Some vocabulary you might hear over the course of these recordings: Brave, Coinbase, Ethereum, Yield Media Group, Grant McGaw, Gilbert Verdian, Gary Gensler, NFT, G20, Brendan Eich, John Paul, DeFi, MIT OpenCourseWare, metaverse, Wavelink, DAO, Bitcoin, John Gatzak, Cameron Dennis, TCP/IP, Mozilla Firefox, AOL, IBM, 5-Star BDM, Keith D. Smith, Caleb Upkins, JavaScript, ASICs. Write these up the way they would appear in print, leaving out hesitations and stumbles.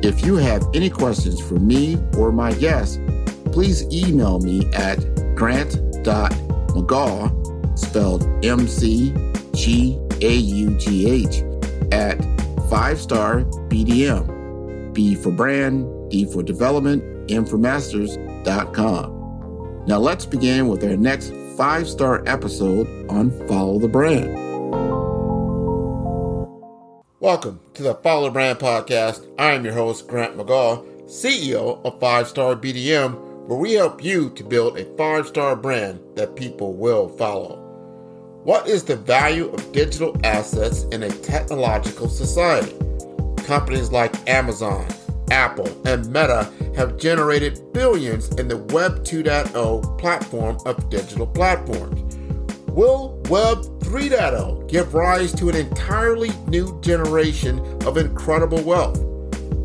If you have any questions for me or my guests, please email me at grant.mcgaugh, spelled M-C-G-A-U-G-H, at 5starbdm, B for brand, D for development, M for masters.com. Now let's begin with our next 5-star episode on Follow the Brand. Welcome to the Follow the Brand podcast. I am your host, Grant McGaw, CEO of 5-Star BDM, where we help you to build a 5-star brand that people will follow. What is the value of digital assets in a technological society? Companies like Amazon, Apple, and Meta have generated billions in the Web 2.0 platform of digital platforms. Will Web 3.0 give rise to an entirely new generation of incredible wealth?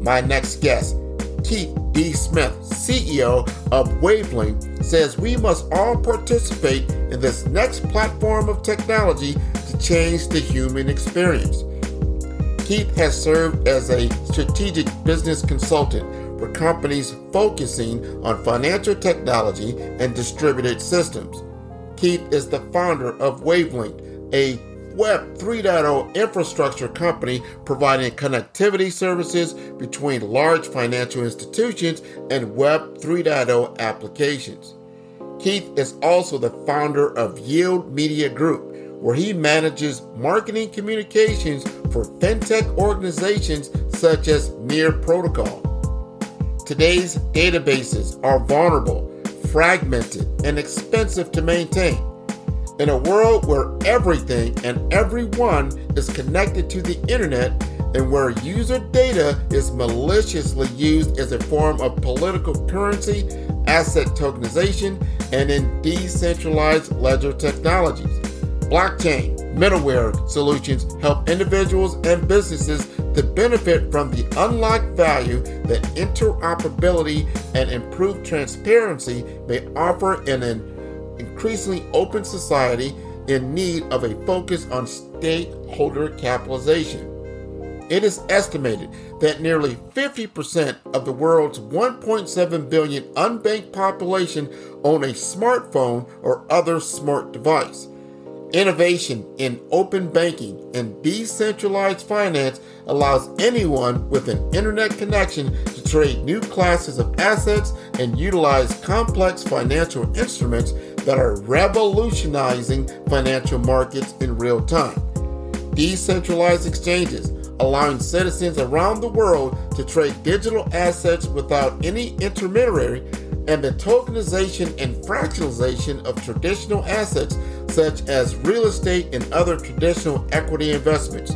My next guest, Keith D. Smith, CEO of Wavelink, says we must all participate in this next platform of technology to change the human experience. Keith has served as a strategic business consultant for companies focusing on financial technology and distributed systems. Keith is the founder of Wavelink, a Web 3.0 infrastructure company providing connectivity services between large financial institutions and Web 3.0 applications. Keith is also the founder of Yield Media Group, where he manages marketing communications for fintech organizations such as Near Protocol. Today's databases are vulnerable, fragmented, and expensive to maintain. In a world where everything and everyone is connected to the internet and where user data is maliciously used as a form of political currency, asset tokenization, and in decentralized ledger technologies, blockchain middleware solutions help individuals and businesses to benefit from the unlocked value that interoperability and improved transparency may offer in an increasingly open society in need of a focus on stakeholder capitalization. It is estimated that nearly 50% of the world's 1.7 billion unbanked population own a smartphone or other smart device. Innovation in open banking and decentralized finance allows anyone with an internet connection to trade new classes of assets and utilize complex financial instruments that are revolutionizing financial markets in real time. Decentralized exchanges, allowing citizens around the world to trade digital assets without any intermediary, and the tokenization and fractionalization of traditional assets such as real estate and other traditional equity investments,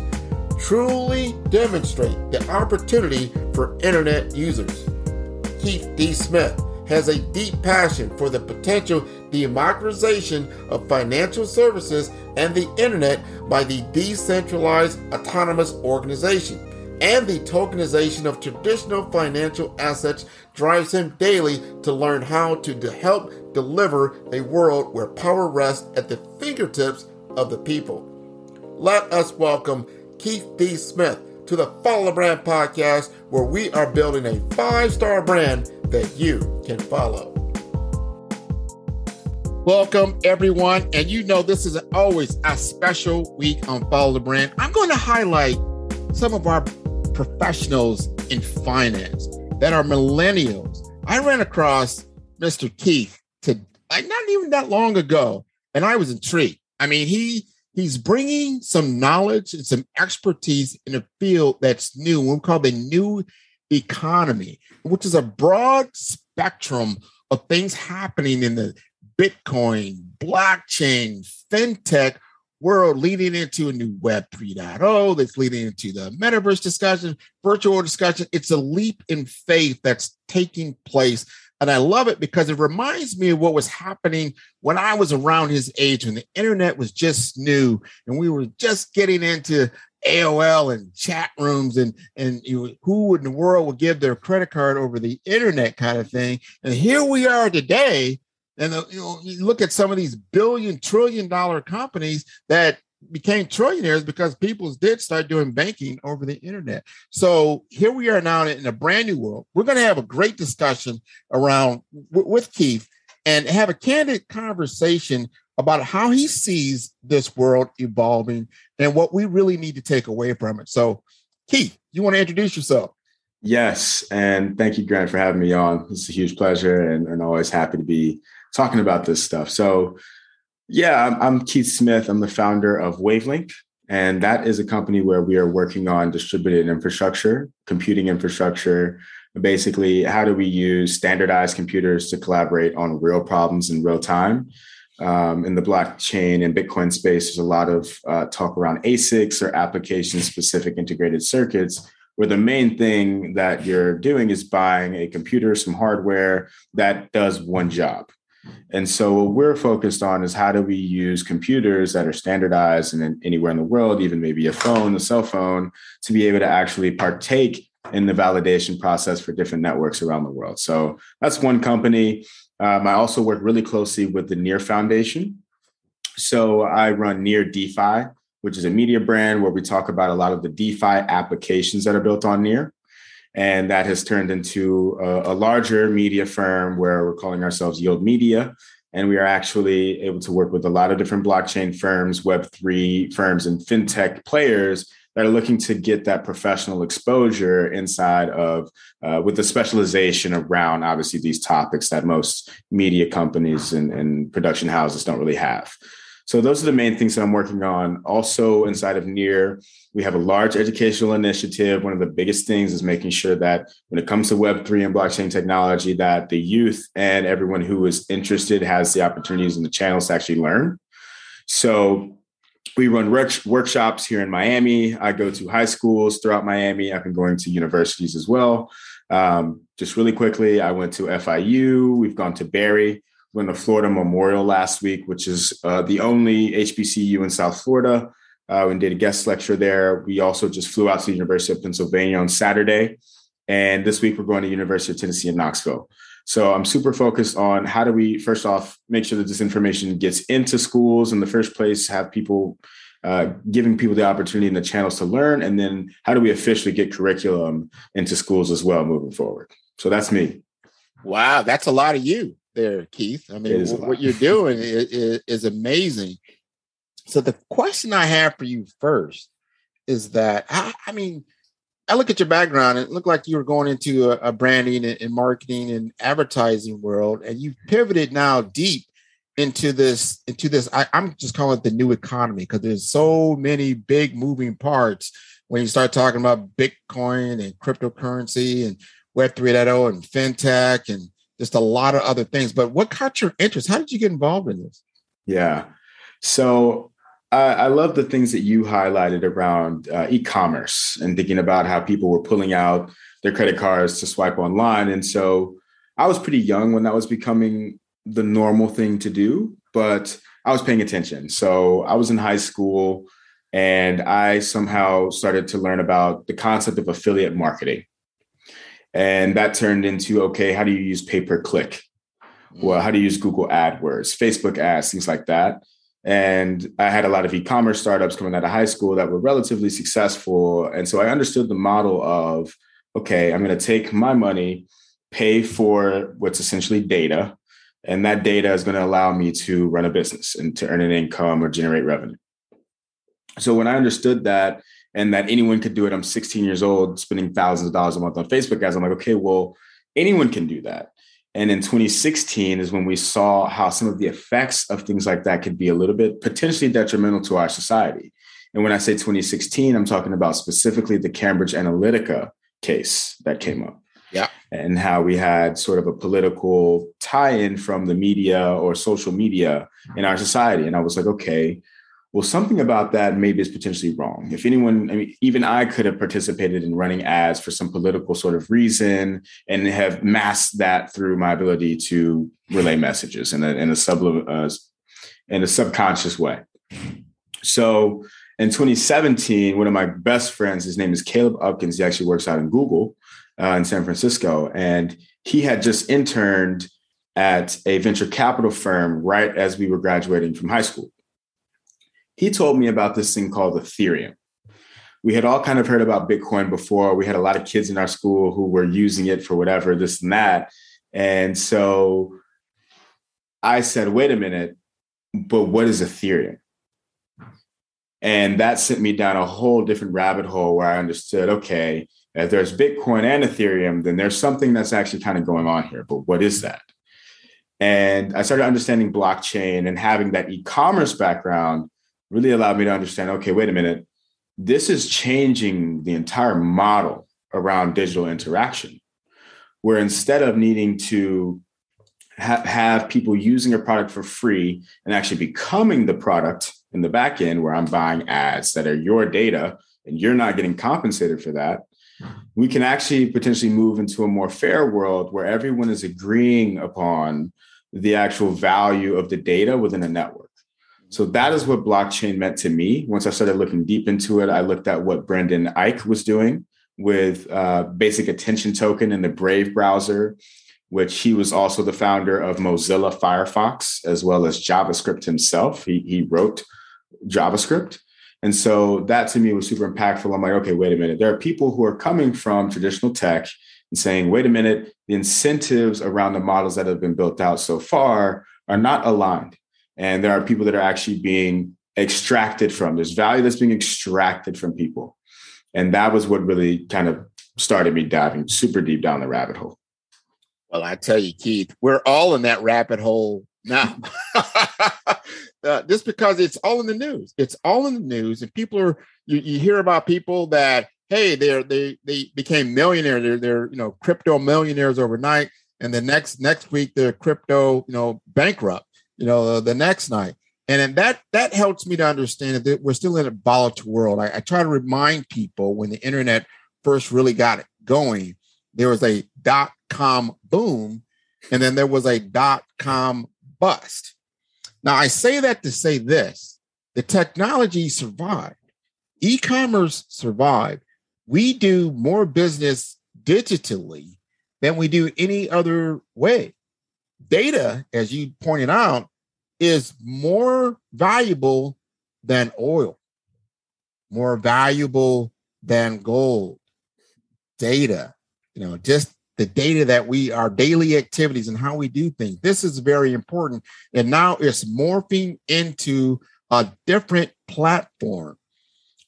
truly demonstrate the opportunity for internet users. Keith D. Smith has a deep passion for the potential democratization of financial services and the internet by the decentralized autonomous organization, and the tokenization of traditional financial assets drives him daily to learn how to help deliver a world where power rests at the fingertips of the people. Let us welcome Keith D. Smith to the Follow the Brand podcast, where we are building a 5-star brand that you can follow. Welcome, everyone. And you know, this is always a special week on Follow the Brand. I'm going to highlight some of our professionals in finance that are millennials, I ran across Mr. Keith not even that long ago, and I was intrigued. I mean, he's bringing some knowledge and some expertise in a field that's new, what we call the new economy, which is a broad spectrum of things happening in the Bitcoin, blockchain, fintech world, leading into a new Web 3.0 that's leading into the metaverse discussion, virtual discussion. It's a leap in faith that's taking place. And I love it because it reminds me of what was happening when I was around his age, when the internet was just new and we were just getting into AOL and chat rooms and who in the world would give their credit card over the internet kind of thing. And here we are today. And you look at some of these billion, trillion-dollar companies that became trillionaires because people did start doing banking over the internet. So here we are now in a brand new world. We're going to have a great discussion around with Keith and have a candid conversation about how he sees this world evolving and what we really need to take away from it. So, Keith, you want to introduce yourself? Yes, and thank you, Grant, for having me on. It's a huge pleasure and always happy to be talking about this stuff. So, I'm Keith Smith. I'm the founder of Wavelink, and that is a company where we are working on distributed infrastructure, computing infrastructure. Basically, how do we use standardized computers to collaborate on real problems in real time? In the blockchain and Bitcoin space, there's a lot of talk around ASICs or application-specific integrated circuits, where the main thing that you're doing is buying a computer, some hardware that does one job. And so what we're focused on is how do we use computers that are standardized and anywhere in the world, even maybe a cell phone, to be able to actually partake in the validation process for different networks around the world. So that's one company. I also work really closely with the NEAR Foundation. So I run NEAR DeFi, which is a media brand where we talk about a lot of the DeFi applications that are built on NEAR. And that has turned into a larger media firm where we're calling ourselves Yield Media. And we are actually able to work with a lot of different blockchain firms, Web3 firms, and fintech players that are looking to get that professional exposure inside of, with the specialization around, obviously, these topics that most media companies and production houses don't really have. So those are the main things that I'm working on. Also inside of NEAR, we have a large educational initiative. One of the biggest things is making sure that when it comes to Web3 and blockchain technology, that the youth and everyone who is interested has the opportunities and the channels to actually learn. So we run workshops here in Miami. I go to high schools throughout Miami. I've been going to universities as well. Just really quickly, I went to FIU. We've gone to Barry. Went to Florida Memorial last week, which is the only HBCU in South Florida, and did a guest lecture there. We also just flew out to the University of Pennsylvania on Saturday. And this week we're going to University of Tennessee in Knoxville. So I'm super focused on how do we, first off, make sure that this information gets into schools in the first place, have people giving people the opportunity and the channels to learn, and then how do we officially get curriculum into schools as well moving forward. So that's me. Wow, that's a lot of you there, Keith. I mean, what you're doing is amazing. So the question I have for you first is that, I look at your background, it looked like you were going into a branding and marketing and advertising world, and you've pivoted now deep into this. I'm just calling it the new economy because there's so many big moving parts when you start talking about Bitcoin and cryptocurrency and Web 3.0 and fintech and just a lot of other things. But what caught your interest? How did you get involved in this? Yeah. So I love the things that you highlighted around e-commerce and thinking about how people were pulling out their credit cards to swipe online. And so I was pretty young when that was becoming the normal thing to do, but I was paying attention. So I was in high school and I somehow started to learn about the concept of affiliate marketing. And that turned into, okay, how do you use pay-per-click? Well, how do you use Google AdWords, Facebook ads, things like that? And I had a lot of e-commerce startups coming out of high school that were relatively successful. And so I understood the model of, okay, I'm going to take my money, pay for what's essentially data, and that data is going to allow me to run a business and to earn an income or generate revenue. So when I understood that, and that anyone could do it. I'm 16 years old, spending thousands of dollars a month on Facebook ads. I'm like, okay, well, anyone can do that. And in 2016 is when we saw how some of the effects of things like that could be a little bit potentially detrimental to our society. And when I say 2016, I'm talking about specifically the Cambridge Analytica case that came up. Yeah. And how we had sort of a political tie-in from the media or social media in our society. And I was like, okay, well, something about that maybe is potentially wrong. If anyone, I mean, even I could have participated in running ads for some political sort of reason and have masked that through my ability to relay messages in a subconscious way. So in 2017, one of my best friends, his name is Caleb Upkins. He actually works out in Google. In San Francisco. And he had just interned at a venture capital firm right as we were graduating from high school. He told me about this thing called Ethereum. We had all kind of heard about Bitcoin before. We had a lot of kids in our school who were using it for whatever, this and that. And so I said, wait a minute, but what is Ethereum? And that sent me down a whole different rabbit hole where I understood, okay, if there's Bitcoin and Ethereum, then there's something that's actually kind of going on here. But what is that? And I started understanding blockchain, and having that e-commerce background really allowed me to understand, okay, wait a minute, this is changing the entire model around digital interaction, where instead of needing to have people using a product for free and actually becoming the product in the back end, where I'm buying ads that are your data and you're not getting compensated for that, we can actually potentially move into a more fair world where everyone is agreeing upon the actual value of the data within a network. So that is what blockchain meant to me. Once I started looking deep into it, I looked at what Brendan Eich was doing with Basic Attention Token in the Brave browser, which he was also the founder of Mozilla Firefox, as well as JavaScript himself. He wrote JavaScript. And so that to me was super impactful. I'm like, okay, wait a minute. There are people who are coming from traditional tech and saying, wait a minute, the incentives around the models that have been built out so far are not aligned. And there are people that are actually being extracted from. There's value that's being extracted from people. And that was what really kind of started me diving super deep down the rabbit hole. Well, I tell you, Keith, we're all in that rabbit hole now. Just because it's all in the news. It's all in the news. And people are, you hear about people that, hey, they became millionaires. They're crypto millionaires overnight. And the next week, they're crypto, bankrupt, the next night. And then that helps me to understand that we're still in a volatile world. I try to remind people when the internet first really got it going, there was a dot-com boom, and then there was a dot-com bust. Now, I say that to say this, the technology survived. E-commerce survived. We do more business digitally than we do any other way. Data, as you pointed out, is more valuable than oil, more valuable than gold. Data, just the data that our daily activities and how we do things. This is very important. And now it's morphing into a different platform.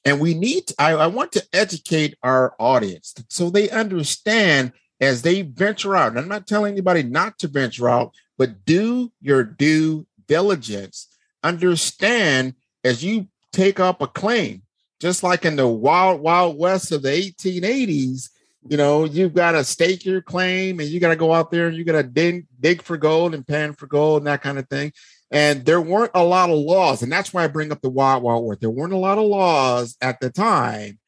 And we need, I want to educate our audience so they understand as they venture out. And I'm not telling anybody not to venture out, but do your due diligence. Understand as you take up a claim, just like in the wild, wild west of the 1880s, you've got to stake your claim and you got to go out there and you got to dig for gold and pan for gold and that kind of thing. And there weren't a lot of laws. And that's why I bring up the Wild Wild West. There weren't a lot of laws at the time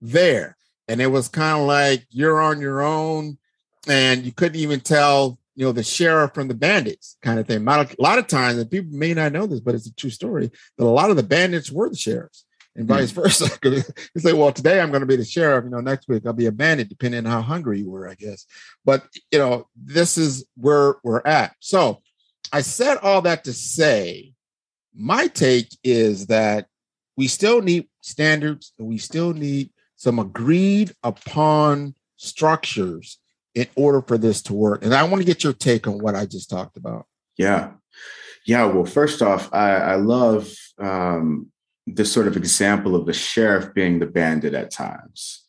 there. And it was kind of like you're on your own and you couldn't even tell, the sheriff from the bandits kind of thing. A lot of times, and people may not know this, but it's a true story, that a lot of the bandits were the sheriffs. And vice versa. You say, well, today I'm going to be the sheriff. Next week I'll be a bandit, depending on how hungry you were, I guess. But, this is where we're at. So I said all that to say, my take is that we still need standards and we still need some agreed upon structures in order for this to work. And I want to get your take on what I just talked about. Yeah. Well, first off, I love... this sort of example of the sheriff being the bandit at times.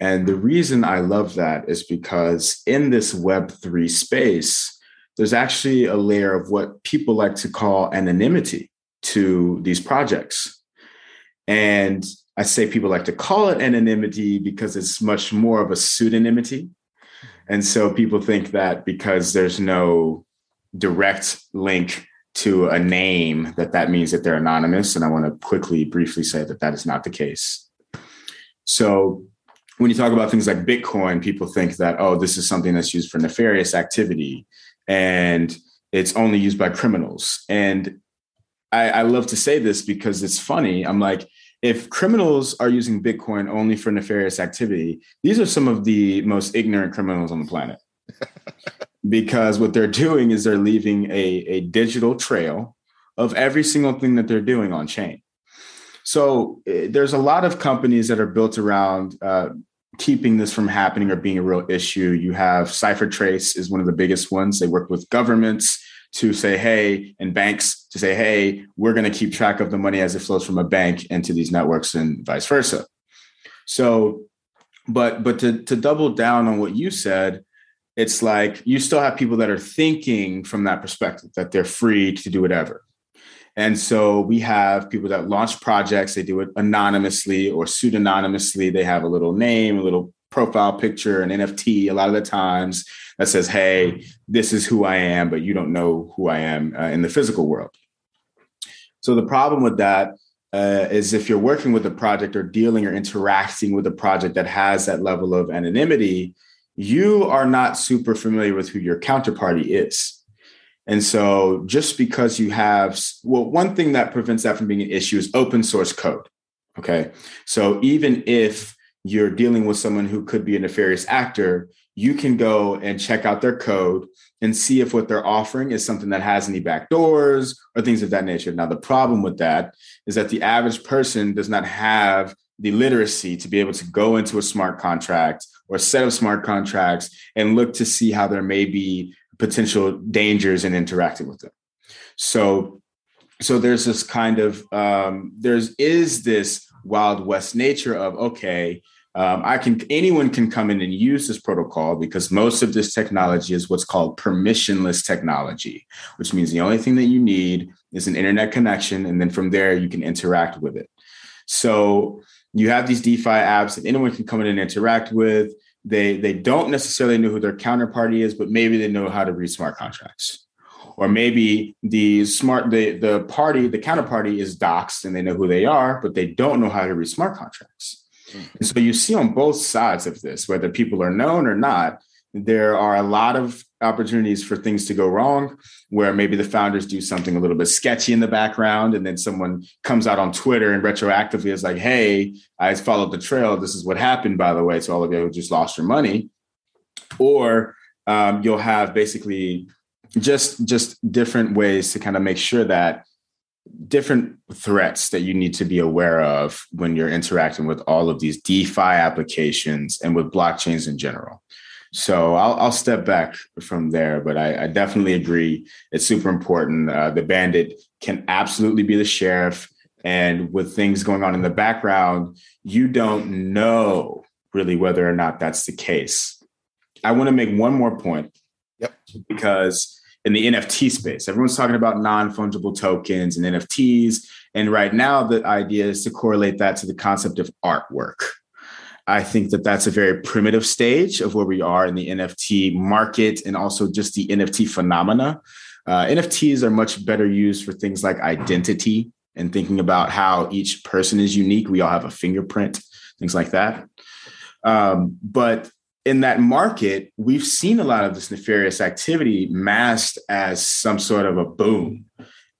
And the reason I love that is because in this Web3 space, there's actually a layer of what people like to call anonymity to these projects. And I say people like to call it anonymity because it's much more of a pseudonymity. And so people think that because there's no direct link to a name, that that means that they're anonymous. And I want to quickly, briefly say that that is not the case. So when you talk about things like Bitcoin, people think that, oh, this is something that's used for nefarious activity and it's only used by criminals. And I love to say this because it's funny. I'm like, if criminals are using Bitcoin only for nefarious activity, these are some of the most ignorant criminals on the planet. Because what they're doing is they're leaving a digital trail of every single thing that they're doing on chain. So there's a lot of companies that are built around keeping this from happening or being a real issue. You have CypherTrace is one of the biggest ones. They work with governments to say, hey, and banks to say, hey, we're going to keep track of the money as it flows from a bank into these networks and vice versa. So, but to double down on what you said, it's like you still have people that are thinking from that perspective that they're free to do whatever. And so we have people that launch projects. They do it anonymously or pseudonymously. They have a little name, a little profile picture, an NFT a lot of the times that says, hey, this is who I am, but you don't know who I am in the physical world. So the problem with that is if you're working with a project or dealing or interacting with a project that has that level of anonymity, you are not super familiar with who your counterparty is. And so just because you have, well, one thing that prevents that from being an issue is open source code. Okay. So even if you're dealing with someone who could be a nefarious actor, you can go and check out their code and see if what they're offering is something that has any backdoors or things of that nature. Now, the problem with that is that the average person does not have the literacy to be able to go into a smart contract or a set of smart contracts and look to see how there may be potential dangers in interacting with them. So there's this kind of, is this Wild West nature of, okay, anyone can come in and use this protocol because most of this technology is what's called permissionless technology, which means the only thing that you need is an internet connection. And then from there, you can interact with it. So you have these DeFi apps that anyone can come in and interact with. They don't necessarily know who their counterparty is, but maybe they know how to read smart contracts. Or maybe the counterparty is doxxed and they know who they are, but they don't know how to read smart contracts. Mm-hmm. And so you see on both sides of this, whether people are known or not, there are a lot of opportunities for things to go wrong, where maybe the founders do something a little bit sketchy in the background, and then someone comes out on Twitter and retroactively is like, hey, I followed the trail. This is what happened, by the way, to all of you who just lost your money. Or you'll have basically just different ways to kind of make sure that different threats that you need to be aware of when you're interacting with all of these DeFi applications and with blockchains in general. So I'll step back from there, but I definitely agree. It's super important. The bandit can absolutely be the sheriff. And with things going on in the background, you don't know really whether or not that's the case. I want to make one more point. Yep. Because in the NFT space, everyone's talking about non-fungible tokens and NFTs. And right now the idea is to correlate that to the concept of artwork. I think that that's a very primitive stage of where we are in the NFT market and also just the NFT phenomena. NFTs are much better used for things like identity and thinking about how each person is unique. We all have a fingerprint, things like that. But in that market, we've seen a lot of this nefarious activity masked as some sort of a boom.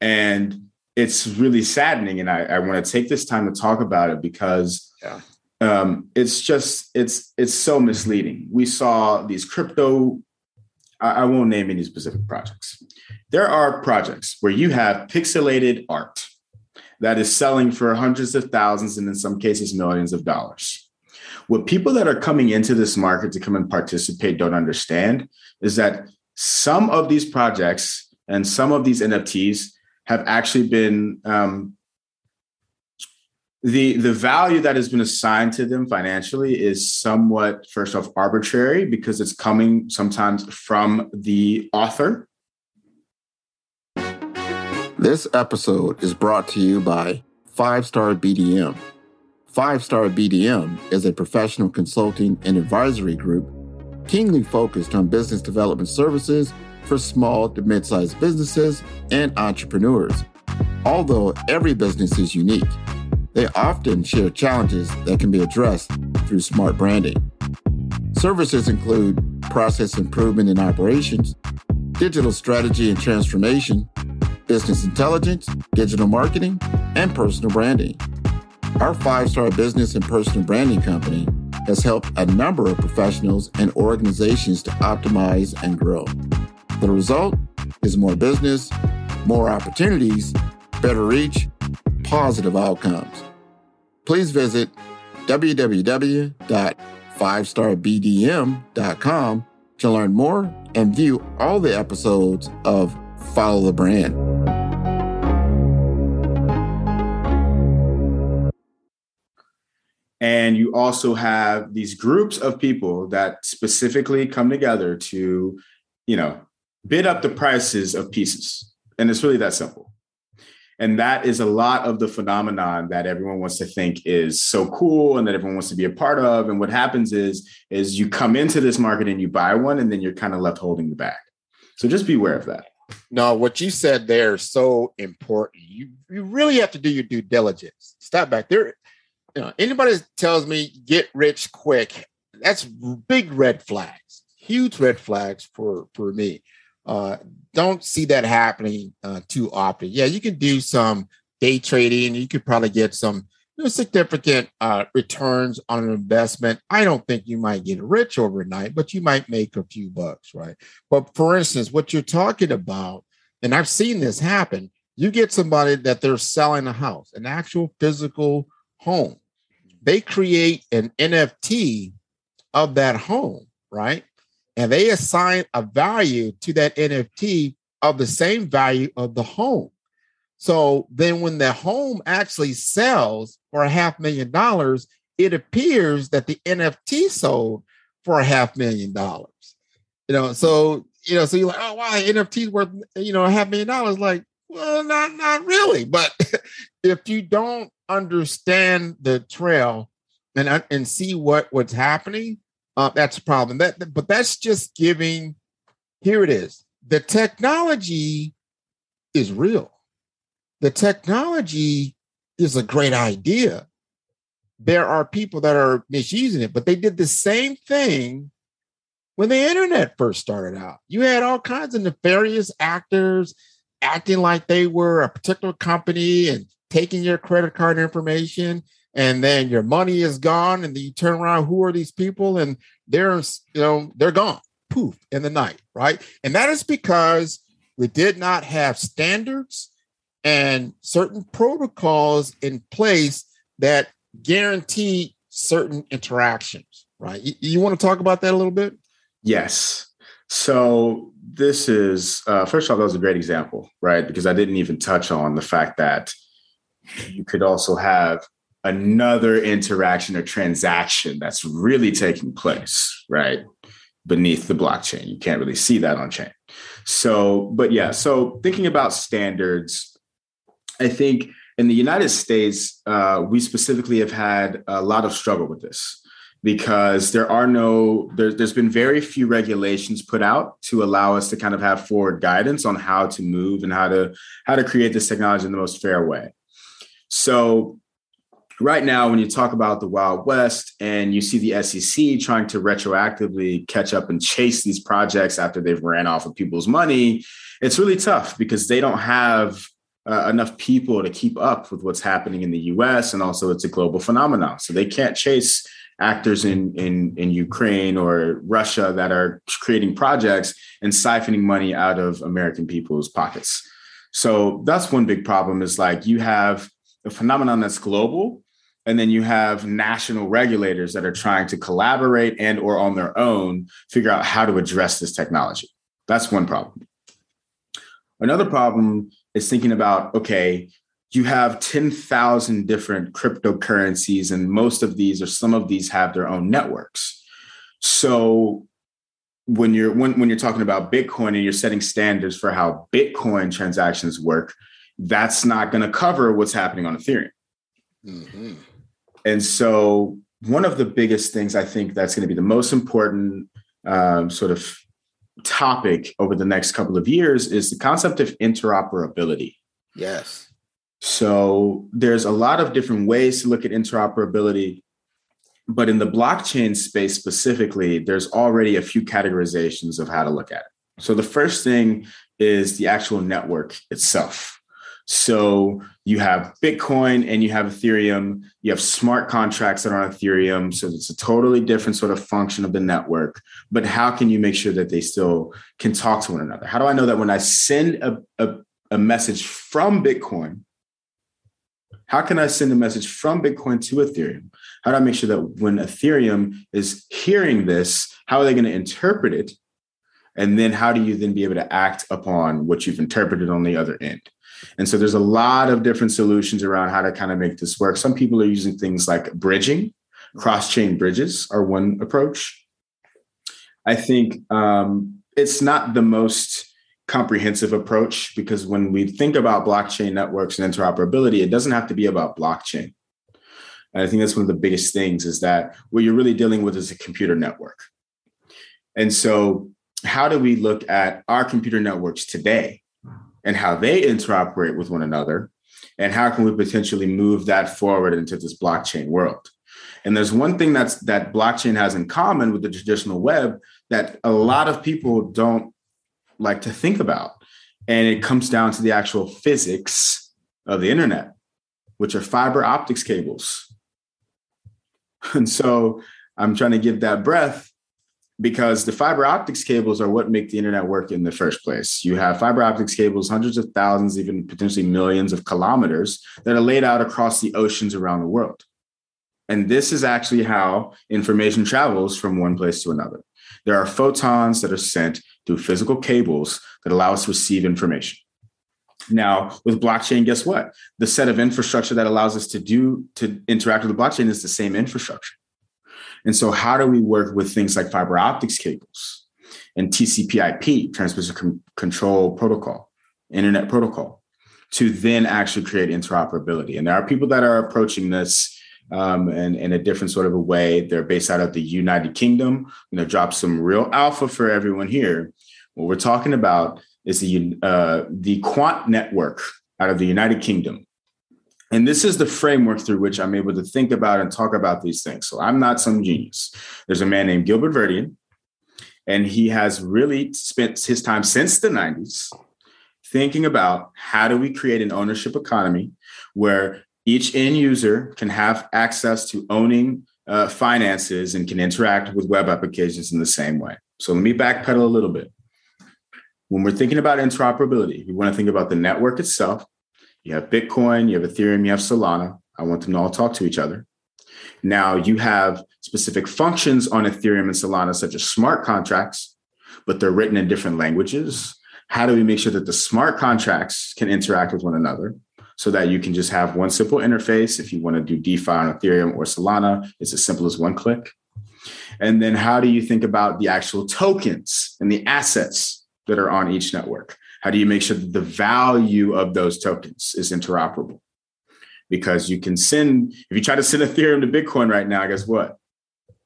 And it's really saddening. And I want to take this time to talk about it because... Yeah. It's so misleading. We saw these crypto, I won't name any specific projects. There are projects where you have pixelated art that is selling for hundreds of thousands and in some cases, millions of dollars. What people that are coming into this market to come and participate don't understand is that some of these projects and some of these NFTs have actually been The value that has been assigned to them financially is somewhat, first off, arbitrary, because it's coming sometimes from the author. This episode is brought to you by 5-Star BDM. 5-Star BDM is a professional consulting and advisory group keenly focused on business development services for small to mid-sized businesses and entrepreneurs. Although every business is unique, they often share challenges that can be addressed through smart branding. Services include process improvement and operations, digital strategy and transformation, business intelligence, digital marketing, and personal branding. Our 5-Star Business and Personal Branding Company has helped a number of professionals and organizations to optimize and grow. The result is more business, more opportunities, better reach, positive outcomes. Please visit www.5starbdm.com to learn more and view all the episodes of Follow the Brand. And you also have these groups of people that specifically come together to, bid up the prices of pieces. And it's really that simple. And that is a lot of the phenomenon that everyone wants to think is so cool and that everyone wants to be a part of. And what happens is you come into this market and you buy one, and then you're kind of left holding the bag. So just be aware of that. No, what you said there is so important. You really have to do your due diligence. Stop back there. Anybody tells me get rich quick, that's big red flags, huge red flags for me. Don't see that happening too often. Yeah, you can do some day trading. You could probably get some significant returns on an investment. I don't think you might get rich overnight, but you might make a few bucks, right? But for instance, what you're talking about, and I've seen this happen, you get somebody that they're selling a house, an actual physical home. They create an NFT of that home, right? And they assign a value to that NFT of the same value of the home. So then when the home actually sells for $500,000, it appears that the NFT sold for $500,000. So you're like, oh, wow, NFT is worth, $500,000. Like, well, not really. But if you don't understand the trail and see what's happening, that's a problem. But that's just giving. Here it is. The technology is real. The technology is a great idea. There are people that are misusing it, but they did the same thing when the internet first started out. You had all kinds of nefarious actors acting like they were a particular company and taking your credit card information. And then your money is gone, and then you turn around. Who are these people? And they're gone, poof, in the night, right? And that is because we did not have standards and certain protocols in place that guarantee certain interactions, right? You want to talk about that a little bit? Yes. So this is first off, that was a great example, right? Because I didn't even touch on the fact that you could also have another interaction or transaction that's really taking place, right, beneath the blockchain. You can't really see that on chain. So thinking about standards, I think in the United States, we specifically have had a lot of struggle with this because there's been very few regulations put out to allow us to kind of have forward guidance on how to move and how to create this technology in the most fair way. So right now, when you talk about the Wild West and you see the SEC trying to retroactively catch up and chase these projects after they've ran off of people's money, it's really tough because they don't have enough people to keep up with what's happening in the U.S. And also it's a global phenomenon. So they can't chase actors in Ukraine or Russia that are creating projects and siphoning money out of American people's pockets. So that's one big problem is like you have a phenomenon that's global. And then you have national regulators that are trying to collaborate and or on their own, figure out how to address this technology. That's one problem. Another problem is thinking about, okay, you have 10,000 different cryptocurrencies, and most of these, or some of these, have their own networks. So when you're talking about Bitcoin and you're setting standards for how Bitcoin transactions work, that's not going to cover what's happening on Ethereum. Mm-hmm. And so one of the biggest things I think that's going to be the most important sort of topic over the next couple of years is the concept of interoperability. Yes. So there's a lot of different ways to look at interoperability, but in the blockchain space specifically, there's already a few categorizations of how to look at it. So the first thing is the actual network itself. So you have Bitcoin and you have Ethereum, you have smart contracts that are on Ethereum. So it's a totally different sort of function of the network, but how can you make sure that they still can talk to one another? How do I know that when I send a message from Bitcoin, how can I send a message from Bitcoin to Ethereum? How do I make sure that when Ethereum is hearing this, how are they going to interpret it? And then how do you then be able to act upon what you've interpreted on the other end? And so there's a lot of different solutions around how to kind of make this work. Some people are using things like bridging. Cross-chain bridges are one approach. I think it's not the most comprehensive approach, because when we think about blockchain networks and interoperability, it doesn't have to be about blockchain. And I think that's one of the biggest things, is that what you're really dealing with is a computer network. And so how do we look at our computer networks today and how they interoperate with one another? And how can we potentially move that forward into this blockchain world? And there's one thing that blockchain has in common with the traditional web that a lot of people don't like to think about. And it comes down to the actual physics of the internet, which are fiber optics cables. And so I'm trying to give that breath, because the fiber optics cables are what make the internet work in the first place. You have fiber optics cables, hundreds of thousands, even potentially millions of kilometers, that are laid out across the oceans around the world. And this is actually how information travels from one place to another. There are photons that are sent through physical cables that allow us to receive information. Now, with blockchain, guess what? The set of infrastructure that allows us to interact with the blockchain is the same infrastructure. And so how do we work with things like fiber optics cables and TCP/IP, Transmission Control Protocol, Internet Protocol, to then actually create interoperability? And there are people that are approaching this in a different sort of a way. They're based out of the United Kingdom. I'm going to drop some real alpha for everyone here. What we're talking about is the Quant Network out of the United Kingdom. And this is the framework through which I'm able to think about and talk about these things. So I'm not some genius. There's a man named Gilbert Verdian, and he has really spent his time since the 90s thinking about how do we create an ownership economy where each end user can have access to owning finances and can interact with web applications in the same way. So let me backpedal a little bit. When we're thinking about interoperability, we want to think about the network itself. You have Bitcoin, you have Ethereum, you have Solana. I want them to all talk to each other. Now you have specific functions on Ethereum and Solana, such as smart contracts, but they're written in different languages. How do we make sure that the smart contracts can interact with one another so that you can just have one simple interface? If you want to do DeFi on Ethereum or Solana, it's as simple as one click. And then how do you think about the actual tokens and the assets that are on each network? How do you make sure that the value of those tokens is interoperable? Because you can send, if you try to send Ethereum to Bitcoin right now, guess what?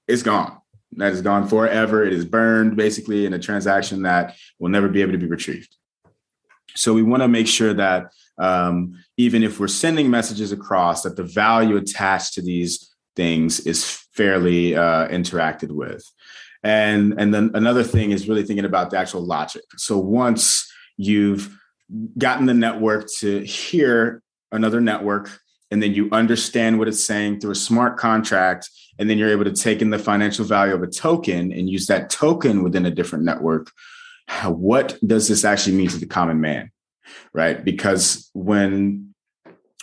It's gone. That is gone forever. It is burned basically in a transaction that will never be able to be retrieved. So we want to make sure that even if we're sending messages across, that the value attached to these things is fairly interacted with. And then another thing is really thinking about the actual logic. So once you've gotten the network to hear another network, and then you understand what it's saying through a smart contract, and then you're able to take in the financial value of a token and use that token within a different network. What does this actually mean to the common man, right? Because when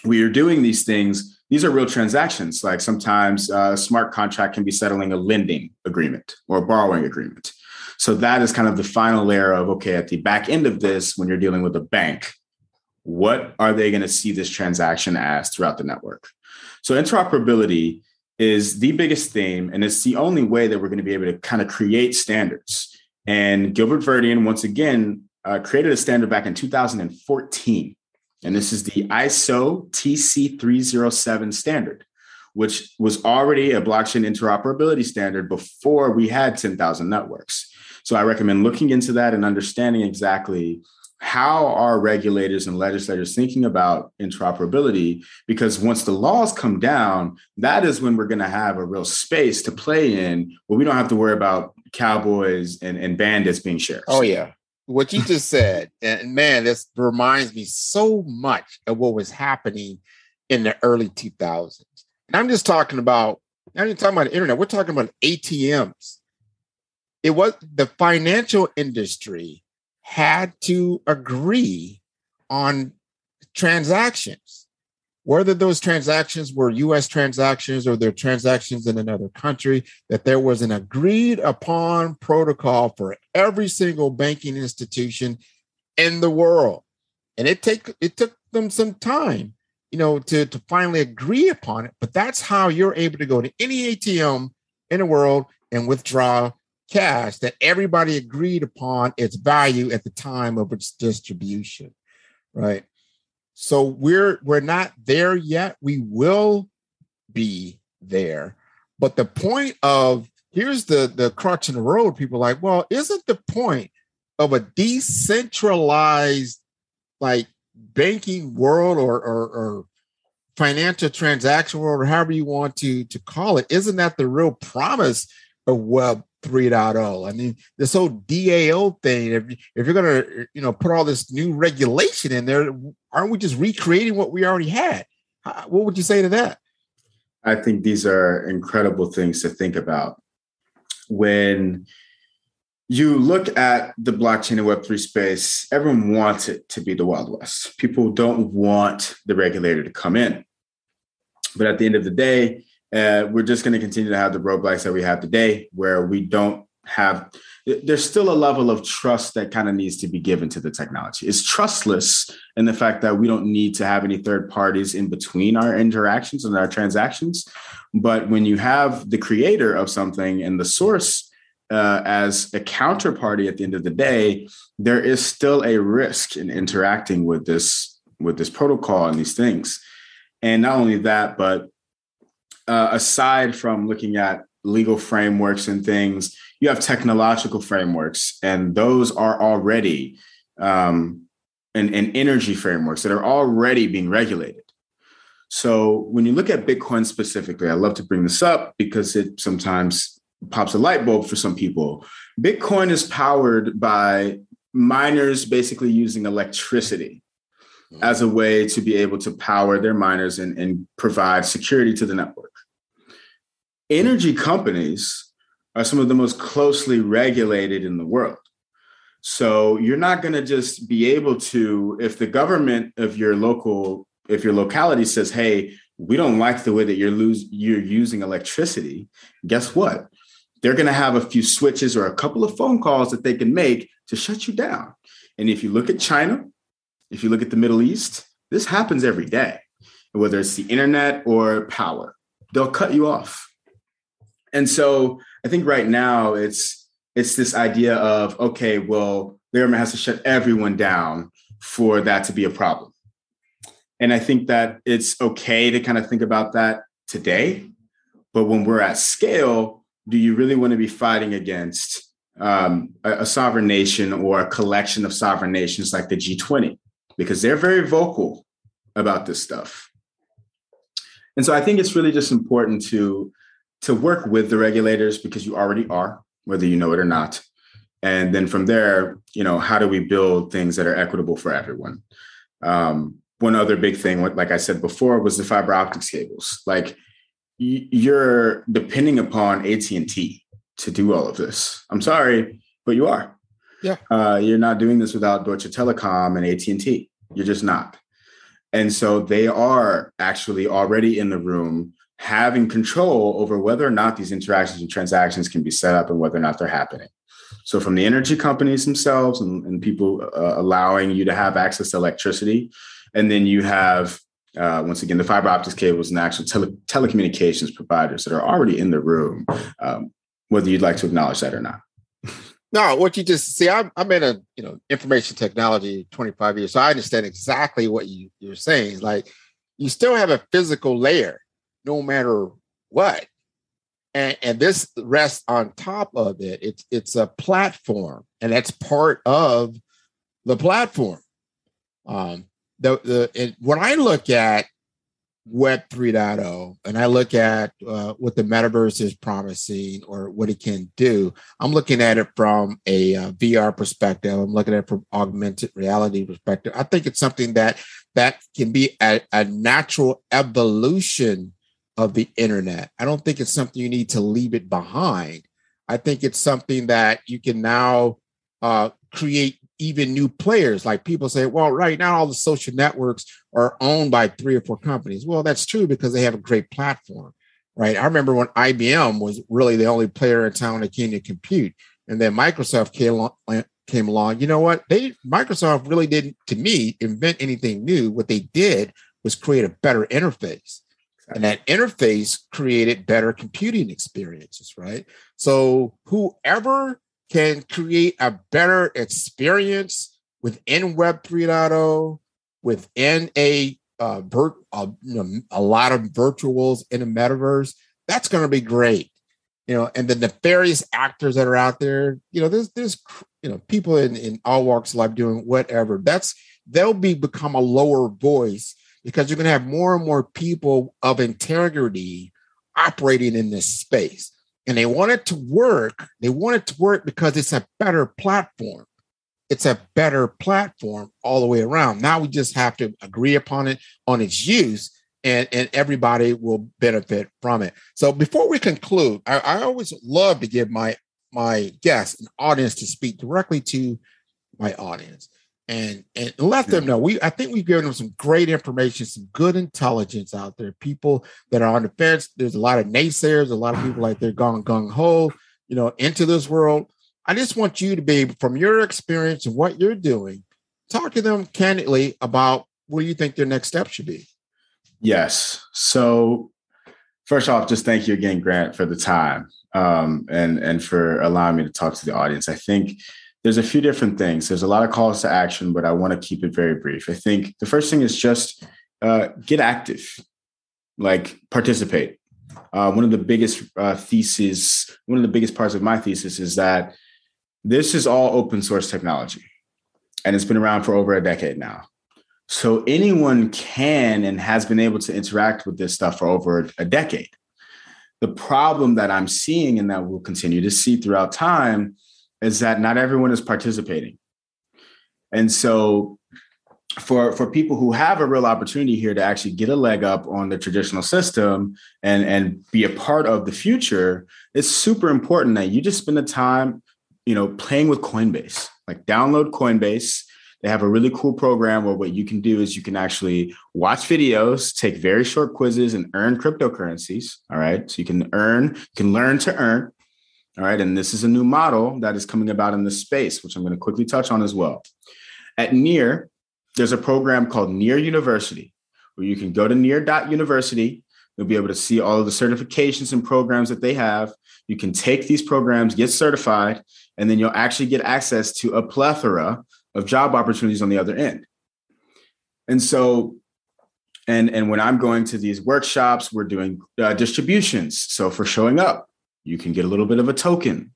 we are doing these things, these are real transactions. Like sometimes a smart contract can be settling a lending agreement or a borrowing agreement. So that is kind of the final layer of, okay, at the back end of this, when you're dealing with a bank, what are they going to see this transaction as throughout the network? So interoperability is the biggest theme, and it's the only way that we're going to be able to kind of create standards. And Gilbert Verdian, once again, created a standard back in 2014. And this is the ISO TC307 standard, which was already a blockchain interoperability standard before we had 10,000 networks. So I recommend looking into that and understanding exactly how are regulators and legislators thinking about interoperability, because once the laws come down, that is when we're going to have a real space to play in where we don't have to worry about cowboys and bandits being sheriffs. Oh, yeah. What you just said, and man, this reminds me so much of what was happening in the early 2000s. And I'm just talking about, I'm not even talking about the internet, we're talking about ATMs. It was the financial industry had to agree on transactions, whether those transactions were U.S. transactions or ththeir transactions in another country, that there was an agreed upon protocol for every single banking institution in the world. And it took them some time, you know, to finally agree upon it. But that's how you're able to go to any ATM in the world and withdraw cash that everybody agreed upon its value at the time of its distribution, right? So we're not there yet. We will be there. But the point of, here's the crutch in the road, people are like, well, isn't the point of a decentralized like banking world or financial transaction world, or however you want to call it, isn't that the real promise of Web 3.0? I mean, this whole DAO thing, if you're going to, you know, put all this new regulation in there, aren't we just recreating what we already had? What would you say to that? I think these are incredible things to think about. When you look at the blockchain and Web3 space, everyone wants it to be the Wild West. People don't want the regulator to come in. But at the end of the day, we're just going to continue to have the roadblocks that we have today, where we don't have, there's still a level of trust that kind of needs to be given to the technology. It's trustless in the fact that we don't need to have any third parties in between our interactions and our transactions. But when you have the creator of something and the source as a counterparty at the end of the day, there is still a risk in interacting with this protocol and these things. And not only that, but aside from looking at legal frameworks and things, you have technological frameworks, and those are already and energy frameworks that are already being regulated. So when you look at Bitcoin specifically, I love to bring this up because it sometimes pops a light bulb for some people. Bitcoin is powered by miners basically using electricity as a way to be able to power their miners and provide security to the network. Energy companies are some of the most closely regulated in the world. So you're not going to just be able to, if the government of your locality says, hey, we don't like the way that you're using electricity, guess what? They're going to have a few switches or a couple of phone calls that they can make to shut you down. And if you look at China, if you look at the Middle East, this happens every day, whether it's the internet or power, they'll cut you off. And so I think right now it's this idea of, okay, well, the government has to shut everyone down for that to be a problem. And I think that it's okay to kind of think about that today, but when we're at scale, do you really want to be fighting against a sovereign nation or a collection of sovereign nations like the G20? Because they're very vocal about this stuff. And so I think it's really just important to work with the regulators, because you already are, whether you know it or not. And then from there, you know, how do we build things that are equitable for everyone? One other big thing, like I said before, was the fiber optics cables. Like, you're depending upon AT&T to do all of this. I'm sorry, but you are. Yeah, you're not doing this without Deutsche Telekom and AT&T. You're just not. And so they are actually already in the room having control over whether or not these interactions and transactions can be set up and whether or not they're happening. So from the energy companies themselves and people allowing you to have access to electricity. And then you have, once again, the fiber optics cables and actual telecommunications providers that are already in the room, whether you'd like to acknowledge that or not. No, what you just see, I'm in a, you know, information technology 25 years. So I understand exactly what you're saying. Like, you still have a physical layer no matter what. And this rests on top of it. It's a platform, and that's part of the platform. When I look at Web 3.0 and I look at what the metaverse is promising or what it can do, I'm looking at it from a VR perspective. I'm looking at it from augmented reality perspective. I think it's something that can be a natural evolution of the internet. I don't think it's something you need to leave it behind. I think it's something that you can now create even new players. Like, people say, well, right now all the social networks are owned by 3 or 4 companies. Well, that's true because they have a great platform, right? I remember when IBM was really the only player in town that came to compute. And then Microsoft came along. You know what? Microsoft really didn't, to me, invent anything new. What they did was create a better interface. Exactly. And that interface created better computing experiences, right? So whoever can create a better experience within Web 3.0, within a lot of virtuals in the metaverse, that's going to be great, you know. And the nefarious actors that are out there, you know, there's you know, people in all walks of life doing whatever. They'll become a lower voice because you're going to have more and more people of integrity operating in this space. And they want it to work. They want it to work because it's a better platform. It's a better platform all the way around. Now we just have to agree upon it, on its use, and everybody will benefit from it. So before we conclude, I always love to give my guests an audience to speak directly to my audience and let them know. I think we've given them some great information, some good intelligence out there. People that are on the fence, there's a lot of naysayers, a lot of people like they're gone gung-ho, you know, into this world. I just want you to be, from your experience and what you're doing, talk to them candidly about what you think their next step should be. Yes. So first off, just thank you again, Grant, for the time and for allowing me to talk to the audience. I think there's a few different things. There's a lot of calls to action, but I want to keep it very brief. I think the first thing is just get active, like participate. One of the biggest theses, one of the biggest parts of my thesis is that this is all open source technology, and it's been around for over a decade now. So anyone can and has been able to interact with this stuff for over a decade. The problem that I'm seeing and that we'll continue to see throughout time is that not everyone is participating. And so for people who have a real opportunity here to actually get a leg up on the traditional system and be a part of the future, it's super important that you just spend the time, you know, playing with Coinbase. Like, download Coinbase. They have a really cool program where what you can do is you can actually watch videos, take very short quizzes, and earn cryptocurrencies. All right. So you can learn to earn. All right. And this is a new model that is coming about in this space, which I'm going to quickly touch on as well. At NEAR, there's a program called NEAR University, where you can go to near.university. You'll be able to see all of the certifications and programs that they have. You can take these programs, get certified, and then you'll actually get access to a plethora of job opportunities on the other end. And so and when I'm going to these workshops, we're doing distributions. So for showing up, you can get a little bit of a token.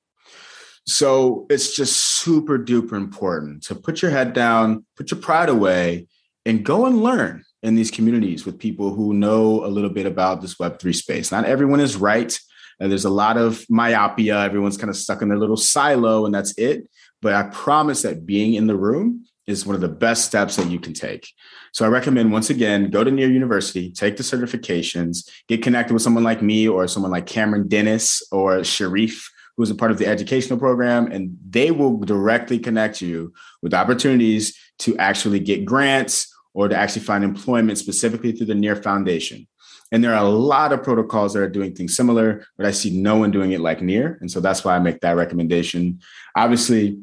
So it's just super duper important to put your head down, put your pride away, and go and learn in these communities with people who know a little bit about this Web3 space. Not everyone is right. And there's a lot of myopia. Everyone's kind of stuck in their little silo and that's it. But I promise that being in the room is one of the best steps that you can take. So I recommend, once again, go to NEAR University, take the certifications, get connected with someone like me or someone like Cameron Dennis or Sharif, who is a part of the educational program, and they will directly connect you with opportunities to actually get grants or to actually find employment specifically through the NEAR Foundation. And there are a lot of protocols that are doing things similar, but I see no one doing it like Near. And so that's why I make that recommendation. Obviously,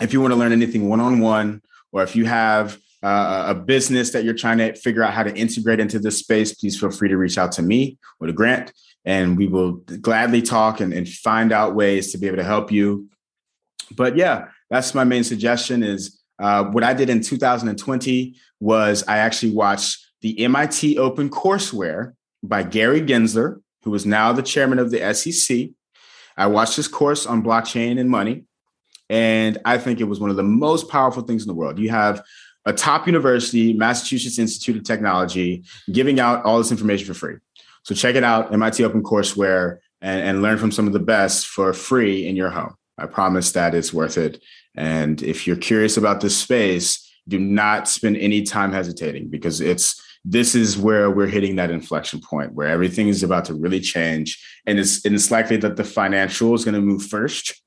if you want to learn anything one-on-one, or if you have a business that you're trying to figure out how to integrate into this space, please feel free to reach out to me or to Grant, and we will gladly talk and find out ways to be able to help you. But yeah, that's my main suggestion is what I did in 2020 was I actually watched the MIT OpenCourseWare by Gary Gensler, who is now the chairman of the SEC. I watched his course on blockchain and money, and I think it was one of the most powerful things in the world. You have a top university, Massachusetts Institute of Technology, giving out all this information for free. So check it out, MIT OpenCourseWare, and learn from some of the best for free in your home. I promise that it's worth it. And if you're curious about this space, do not spend any time hesitating, because this is where we're hitting that inflection point where everything is about to really change. And it's likely that the financial is going to move first.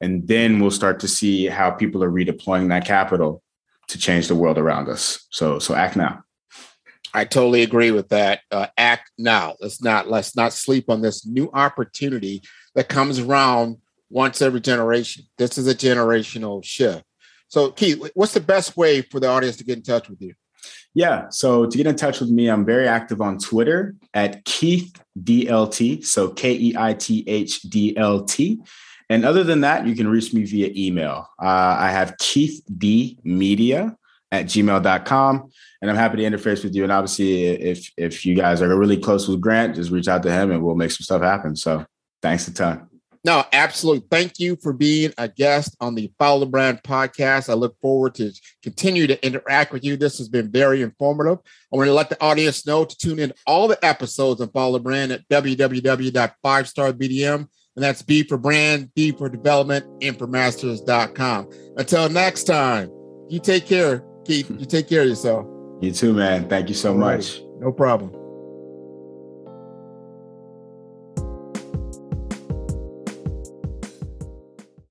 And then we'll start to see how people are redeploying that capital to change the world around us. So act now. I totally agree with that. Act now. Let's not sleep on this new opportunity that comes around once every generation. This is a generational shift. So Keith, what's the best way for the audience to get in touch with you? Yeah. So to get in touch with me, I'm very active on Twitter at Keith DLT. So KeithDLT. And other than that, you can reach me via email. I have KeithDmedia@gmail.com. And I'm happy to interface with you. And obviously, if you guys are really close with Grant, just reach out to him and we'll make some stuff happen. So thanks a ton. No, absolutely. Thank you for being a guest on the Follow the Brand podcast. I look forward to continue to interact with you. This has been very informative. I want to let the audience know to tune in all the episodes of Follow the Brand at www.5starbdm, and that's B for brand, D for development, and for masters.com. Until next time, you take care, Keith. You take care of yourself. You too, man. Thank you so much. No problem.